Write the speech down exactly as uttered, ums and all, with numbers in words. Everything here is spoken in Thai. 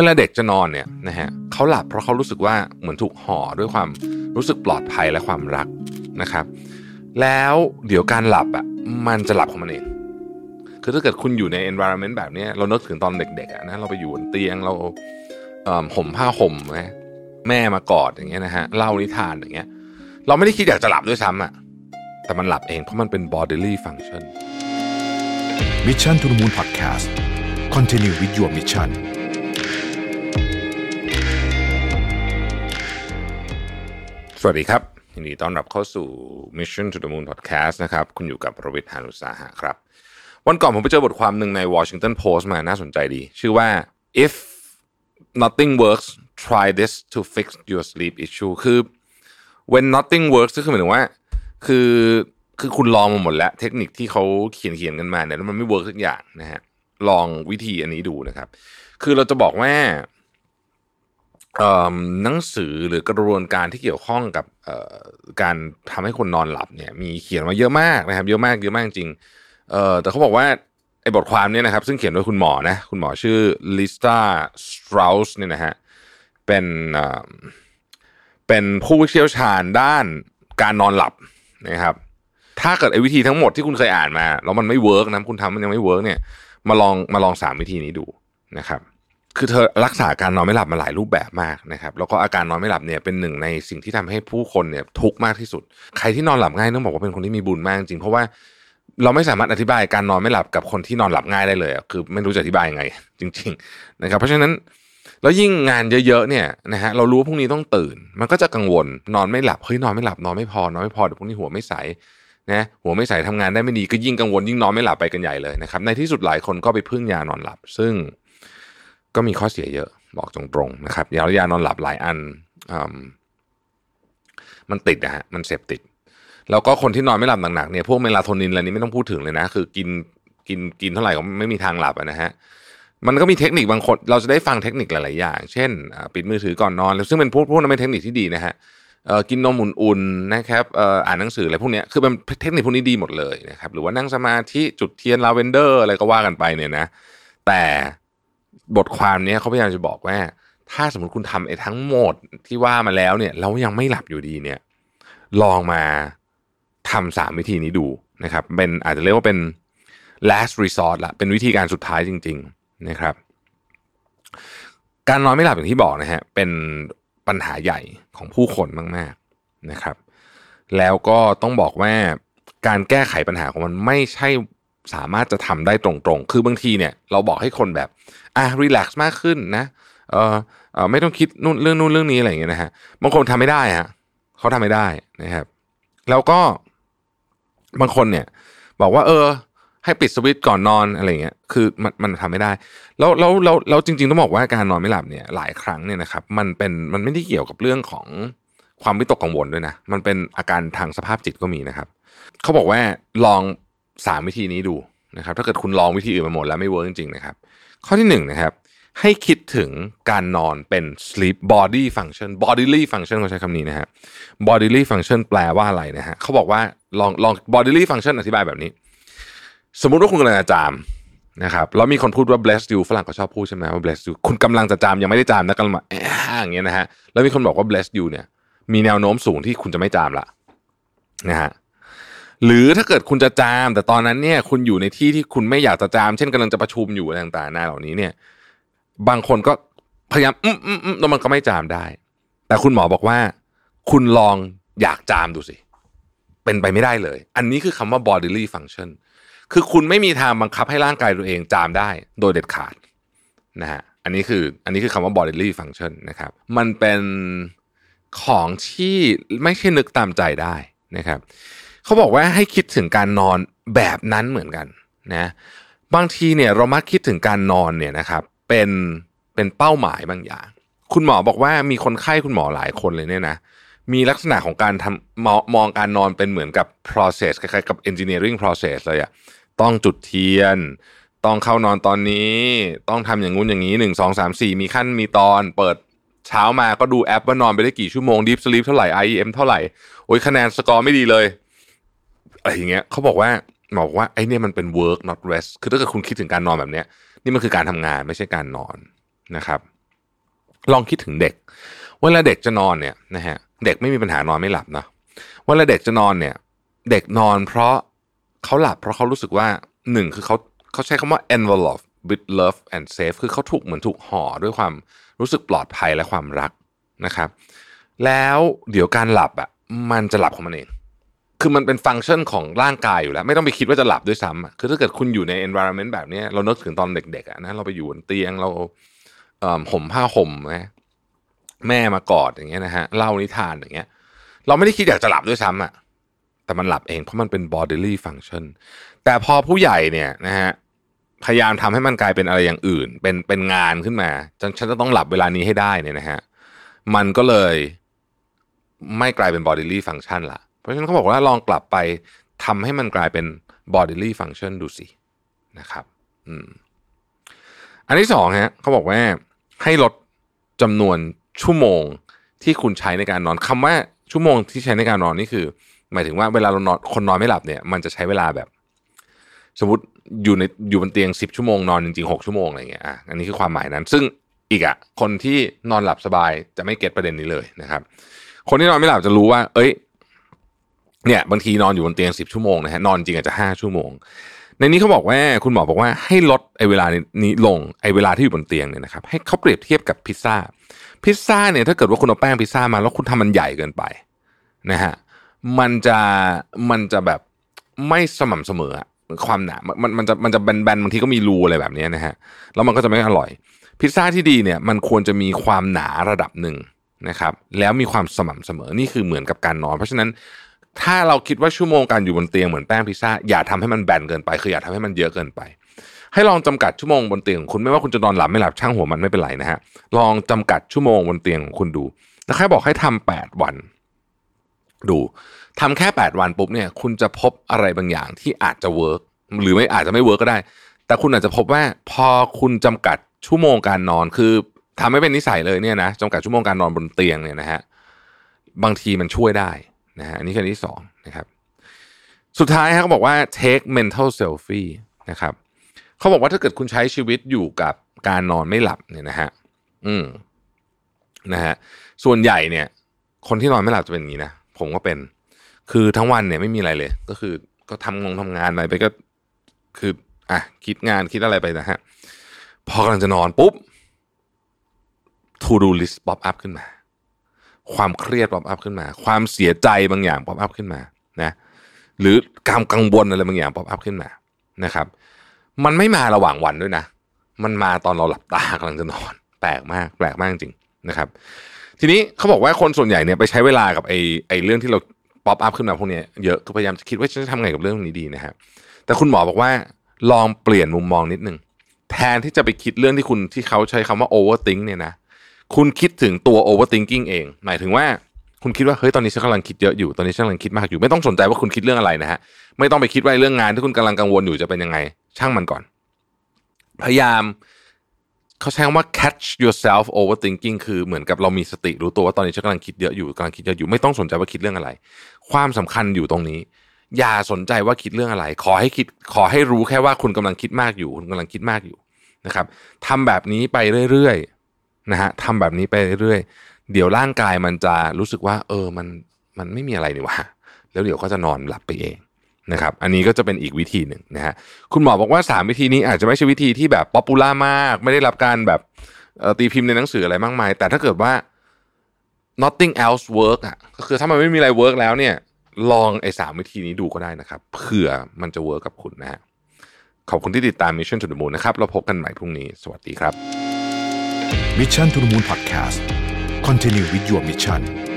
เวลาเด็กจะนอนเนี่ยนะฮะเขาหลับเพราะเขารู้สึกว่าเหมือนถูกห่อด้วยความรู้สึกปลอดภัยและความรักนะครับแล้วเดี๋ยวการหลับอ่ะมันจะหลับของมันเองคือถ้าเกิดคุณอยู่ใน environment แบบนี้เรานึกถึงตอนเด็กๆอ่ะนะเราไปอยู่บนเตียงเราห่มผ้าห่มนะแม่มากอดอย่างเงี้ยนะฮะเล่านิทานอย่างเงี้ยเราไม่ได้คิดอยากจะหลับด้วยซ้ำอ่ะแต่มันหลับเองเพราะมันเป็น bodily function Mission to the Moon Podcast Continue with your missionสวัสดีครับยินดีต้อนรับเข้าสู่ Mission to the Moon Podcast นะครับคุณอยู่กับประวิทย์หานุสาหะครับวันก่อนผมไปเจอบทความหนึ่งใน Washington Post มาน่าสนใจดีชื่อว่า if nothing works try this to fix your sleep issue คือ when nothing works ก็คือหมายถึงว่าคือคือคุณลองมาหมดแล้วเทคนิคที่เขาเขียนๆกันมาเนี่ยแล้วมันไม่เวิร์คสักอย่างนะฮะลองวิธีอันนี้ดูนะครับคือเราจะบอกว่าหนังสือหรือกระบวนการที่เกี่ยวข้องกับการทำให้คนนอนหลับเนี่ยมีเขียนมาเยอะมากนะครับเยอะมากเยอะมากจริงแต่เขาบอกว่าไอ้บทความนี้นะครับซึ่งเขียนโดยคุณหมอนะคุณหมอชื่อ Lisa Straus เนี่ยนะฮะเป็นเป็นผู้เชี่ยวชาญด้านการนอนหลับนะครับถ้าเกิดไอ้วิธีทั้งหมดที่คุณเคยอ่านมาแล้วมันไม่เวิร์กนะคุณทำมันยังไม่เวิร์กเนี่ยมาลองมาลองสามวิธีนี้ดูนะครับคือเธอรักษาการนอนไม่หลับมาหลายรูปแบบมากนะครับแล้วก็อาการนอนไม่หลับเนี่ยเป็นหนึ่งในสิ่งที่ทำให้ผู้คนเนี่ยทุกข์มากที่สุดใครที่นอนหลับง่ายต้องบอกว่าเป็นคนที่มีบุญมากจริงเพราะว่าเราไม่สามารถอธิบายการนอนไม่หลับกับคนที่นอนหลับง่ายได้เลยคือไม่รู้จะอธิบายยังไงจริงๆนะครับเพราะฉะนั้นแล้วยิ่งงานเยอะๆเนี่ยนะฮะเรารู้ว่าพรุ่งนี้ต้องตื่นมันก็จะกังวลนอนไม่หลับเฮ้ยนอนไม่หลับนอนไม่พอนอนไม่พอเดี๋ยวพรุ่งนี้หัวไม่ใสนะหัวไม่ใสทำงานได้ไม่ดีก็ยิ่งกังวลยิ่งนอนไม่หลับไปกันใหญ่เลยนะครับในที่สุดหลายคนก็ไปพึ่งยานอนหลับซึ่งก็มีข้อเสียเยอะบอกตรงๆนะครับยาและยานอนหลับหลายอันมันติดนะฮะมันเสพติดแล้วก็คนที่นอนไม่หลับหนักๆเนี่ยพวกเมลาโทนินอะไรนี้ไม่ต้องพูดถึงเลยนะคือกินกินกินเท่าไหร่ก็ไม่มีทางหลับนะฮะมันก็มีเทคนิคบางคนเราจะได้ฟังเทคนิคหลายๆอย่างเช่นปิดมือถือก่อนนอนซึ่งเป็นพวกพวกนั้นเป็นเทคนิคที่ดีนะฮะกินนมอุ่นๆนะครับอ่านหนังสืออะไรพวกนี้คือเป็นเทคนิคพวกนี้ดีหมดเลยนะครับหรือว่านั่งสมาธิจุดเทียนลาเวนเดอร์อะไรก็ว่ากันไปเนี่ยนะแต่บทความนี้เขาพยายามจะบอกว่าถ้าสมมติคุณทำไอ้ทั้งหมดที่ว่ามาแล้วเนี่ยแล้วยังไม่หลับอยู่ดีเนี่ยลองมาทำสามวิธีนี้ดูนะครับเป็นอาจจะเรียกว่าเป็น last resort ละเป็นวิธีการสุดท้ายจริงๆนะครับการนอนไม่หลับอย่างที่บอกนะฮะเป็นปัญหาใหญ่ของผู้คนมากๆนะครับแล้วก็ต้องบอกว่าการแก้ไขปัญหาของมันไม่ใช่สามารถจะทำได้ตรงๆคือบางทีเนี่ยเราบอกให้คนแบบอ่ะรีแลกซ์มากขึ้นนะเออเออไม่ต้องคิดนู่นเรื่องนู่นเรื่องนี้อะไรอย่างเงี้ยนะฮะบางคนทำไม่ได้ฮะเขาทำไม่ได้นะครับแล้วก็บางคนเนี่ยบอกว่าเออให้ปิดสวิตช์ก่อนนอนอะไรเงี้ยคือมันมันทำไม่ได้แล้วแล้วแล้วแล้วจริงๆต้องบอกว่าการนอนไม่หลับเนี่ยหลายครั้งเนี่ยนะครับมันเป็นมันไม่ได้เกี่ยวกับเรื่องของความวิตกกังวลด้วยนะมันเป็นอาการทางสภาพจิตก็มีนะครับเขาบอกว่าลองสามวิธีนี้ดูนะครับถ้าเกิดคุณลองวิธีอื่นมาหมดแล้วไม่เวิร์กจริงๆนะครับข้อที่หนึ่งนะครับให้คิดถึงการนอนเป็น sleep body function bodily function เขาใช้คำนี้นะฮะ bodily function แปลว่าอะไรนะฮะเขาบอกว่าลองลอง bodily function อธิบายแบบนี้สมมุติว่าคุณกำลังจะจามนะครับแล้วมีคนพูดว่า bless you ฝรั่งก็ชอบพูดใช่ไหมว่า bless you คุณกำลังจะจามยังไม่ได้จามนะกำลังแอะอย่างเงี้ยนะฮะแล้วมีคนบอกว่า bless you เนี่ยมีแนวโน้มสูงที่คุณจะไม่จามละนะฮะหรือถ้าเกิดคุณจะจามแต่ตอนนั้นเนี่ยคุณอยู่ในที่ที่คุณไม่อยากจะจามเช่นกำลังจะประชุมอยู่อะไรต่างๆเหล่านี้เนี่ยบางคนก็พยายามอื้มๆแล้วมันก็ไม่จามได้แต่คุณหมอบอกว่าคุณลองอยากจามดูสิเป็นไปไม่ได้เลยอันนี้คือคำว่า bodily function คือคุณไม่มีทางบังคับให้ร่างกายตัวเองจามได้โดยเด็ดขาดนะฮะอันนี้คืออันนี้คือคำว่า bodily function นะครับมันเป็นของที่ไม่ใช่นึกตามใจได้นะครับเขาบอกว่าให้คิดถึงการนอนแบบนั้นเหมือนกันนะบางทีเนี่ยเรามักคิดถึงการนอนเนี่ยนะครับเป็นเป็นเป้าหมายบางอย่างคุณหมอบอกว่ามีคนไข้คุณหมอหลายคนเลยเนี่ยนะมีลักษณะของการทำมองมองการนอนเป็นเหมือนกับ process คล้ายๆกับ engineering process เลยอะต้องจุดเทียนต้องเข้านอนตอนนี้ต้องทำอย่างงู้นอย่างนี้หนึ่ง สอง สาม สี่มีขั้นมีตอนเปิดเช้ามาก็ดูแอปว่านอนไปได้กี่ชั่วโมง deep sleep เท่าไหร่ ไอ อี เอ็ม เท่าไหร่โอ้ยคะแนนสกอร์ไม่ดีเลยอะไรอย่างเงี้ยเขาบอกว่าหมอบอกว่าไอ้เนี่ยมันเป็น work not rest คือถ้าเกิดคุณคิดถึงการนอนแบบเนี้ยนี่มันคือการทำงานไม่ใช่การนอนนะครับ ลองคิดถึงเด็กเวลาเด็กจะนอนเนี่ยนะฮะเด็กไม่มีปัญหานอนไม่หลับนะเวลาเด็กจะนอนเนี่ยเด็กนอนเพราะเขาหลับเพราะเขารู้สึกว่าหนึ่งคือเขาเขาใช้คำว่า envelope with love and safe คือเขาถูกเหมือนถูกห่อด้วยความรู้สึกปลอดภัยและความรักนะครับแล้วเดี๋ยวการหลับอ่ะมันจะหลับของมันเองคือมันเป็นฟังก์ชันของร่างกายอยู่แล้วไม่ต้องไปคิดว่าจะหลับด้วยซ้ำคือถ้าเกิดคุณอยู่ใน environment แบบนี้เรานึกถึงตอนเด็กๆอ่ะนะเราไปอยู่บนเตียงเราเอ่อห่มผ้าห่มนะแม่มากอดอย่างเงี้ยนะฮะเล่านิทานอย่างเงี้ยเราไม่ได้คิดอยากจะหลับด้วยซ้ำอ่ะแต่มันหลับเองเพราะมันเป็น bodily function แต่พอผู้ใหญ่เนี่ยนะฮะพยายามทำให้มันกลายเป็นอะไรอย่างอื่นเป็นเป็นงานขึ้นมาจนฉันจะต้องหลับเวลานี้ให้ได้เนี่ยนะฮะมันก็เลยไม่กลายเป็น bodily function ละเพราะฉะนั้นเขาบอกว่าลองกลับไปทำให้มันกลายเป็น bodily function ดูสินะครับอืมอันที่สองฮะเขาบอกว่าให้ลดจำนวนชั่วโมงที่คุณใช้ในการนอนคำว่าชั่วโมงที่ใช้ในการนอนนี่คือหมายถึงว่าเวลาเรานอนคนนอนไม่หลับเนี่ยมันจะใช้เวลาแบบสมมุติอยู่ในอยู่บนเตียงสิบชั่วโมงนอนจริงๆหกชั่วโมงอะไรเงี้ยอ่ะอันนี้คือความหมายนั้นซึ่งอีกอ่ะคนที่นอนหลับสบายจะไม่เก็ทประเด็นนี้เลยนะครับคนที่นอนไม่หลับจะรู้ว่าเอ้ยเนี่ยบางทีนอนอยู่บนเตียงสิบชั่วโมงนะฮะนอนจริงอาจจะห้าชั่วโมงในนี้เขาบอกว่าคุณหมอบอกว่าให้ลดไอ้เวลานี้ลงไอ้เวลาที่อยู่บนเตียงเนี่ยนะครับให้เขาเปรียบเทียบกับพิซซ่าพิซซ่าเนี่ยถ้าเกิดว่าคุณเอาแป้งพิซซ่ามาแล้วคุณทำมันใหญ่เกินไปนะฮะมันจะมันจะแบบไม่สม่ำเสมอความหนามันมันจะมันจะแบนๆบางทีก็มีรูอะไรแบบนี้นะฮะแล้วมันก็จะไม่อร่อยพิซซ่าที่ดีเนี่ยมันควรจะมีความหนาระดับหนึ่งนะครับแล้วมีความสม่ำเสมอนี่คือเหมือนกับการนอนเพราะฉะนั้นถ้าเราคิดว่าชั่วโมงการอยู่บนเตียงเหมือนแป้งพิซซ่าอย่าทำให้มันแบนเกินไปคืออย่าทำให้มันเยอะเกินไปให้ลองจำกัดชั่วโมงบนเตียงของคุณไม่ว่าคุณจะนอนหลับไม่หลับช่างหัวมันไม่เป็นไรนะฮะลองจำกัดชั่วโมงบนเตียงของคุณดูแล้วแค่บอกให้ทำแปดวันดูทำแค่แปดวันปุ๊บเนี่ยคุณจะพบอะไรบางอย่างที่อาจจะเวิร์กหรือไม่อาจจะไม่เวิร์กก็ได้แต่คุณอาจจะพบว่าพอคุณจำกัดชั่วโมงการนอนคือทำให้เป็นนิสัยเลยเนี่ยนะจำกัดชั่วโมงการนอนบนเตียงเนี่ยนะฮะบางทีมันช่วยได้นะฮะอันนี้คือที่สองนะครับสุดท้ายฮะเขาบอกว่า take mental selfie นะครับเขาบอกว่าถ้าเกิดคุณใช้ชีวิตอยู่กับการนอนไม่หลับเนี่ยนะฮะอืมนะฮะส่วนใหญ่เนี่ยคนที่นอนไม่หลับจะเป็นอย่างนี้นะผมก็เป็นคือทั้งวันเนี่ยไม่มีอะไรเลยก็คือก็ทำงงทำงานอะไรไปก็คืออ่ะคิดงานคิดอะไรไปนะฮะพอกำลังจะนอนปุ๊บ to do list pop up ขึ้นมาความเครียด pop up ขึ้นมาความเสียใจบางอย่าง pop up ขึ้นมานะหรือความกังวลอะไรบางอย่าง pop up ขึ้นมานะครับมันไม่มาระหว่างวันด้วยนะมันมาตอนเราหลับตากำลังจะนอนแปลกมากแปลกมากจริงนะครับทีนี้เขาบอกว่าคนส่วนใหญ่เนี่ยไปใช้เวลากับไอ้ไอ้เรื่องที่เราป๊อปอัพขึ้นมาพวกนี้เยอะก็พยายามจะคิดว่าฉันจะทำไงกับเรื่องนี้ดีนะฮะแต่คุณหมอบอกว่าลองเปลี่ยนมุมมองนิดนึงแทนที่จะไปคิดเรื่องที่คุณที่เขาใช้คำว่า overthink เนี่ยนะคุณคิดถึงตัว overthinking เองหมายถึงว่าคุณคิดว่าเฮ้ยตอนนี้ฉันกำลังคิดเยอะอยู่ตอนนี้ฉันกำลังคิดมากอยู่ไม่ต้องสนใจว่าคุณคิดเรื่องอะไรนะฮะไม่ต้องไปคิดว่าเรื่องงานที่คุณกำลังกังวลอยู่จะเป็นยังไงช่างมันก่อนพยายามเขาใช้คำว่า catch yourself overthinking คือเหมือนกับเรามีสติรู้ตัวว่าตอนนี้ฉันกำลังคิดเยอะอยู่กำลังคิดเยอะอยู่ไม่ต้องสนใจว่าคิดเรื่องอะไรความสำคัญอยู่ตรงนี้อย่าสนใจว่าคิดเรื่องอะไรขอให้คิดขอให้รู้แค่ว่าคุณกำลังคิดมากอยู่คุณกำลังคิดมากอยู่นะครับทำแบบนี้ไปเรื่อยๆนะฮะทำแบบนี้ไปเรื่อยๆเดี๋ยวร่างกายมันจะรู้สึกว่าเออมันมันไม่มีอะไรนี่วะแล้วเดี๋ยวก็จะนอนหลับไปเองนะครับอันนี้ก็จะเป็นอีกวิธีหนึ่งนะฮะคุณหมอบอกว่าสามวิธีนี้อาจจะไม่ใช่วิธีที่แบบป๊อปปูล่ามากไม่ได้รับการแบบตีพิมพ์ในหนังสืออะไรมากมายแต่ถ้าเกิดว่า nothing else work อ่ะก็คือถ้ามันไม่มีอะไรเวิร์กแล้วเนี่ยลองไอ้สามวิธีนี้ดูก็ได้นะครับเผื่อมันจะเวิร์กกับคุณนะฮะขอบคุณที่ติดตาม Mission to the Moon นะครับเราพบกันใหม่พรุ่งนี้สวัสดีครับ Mission to the Moon Podcast Continue with your mission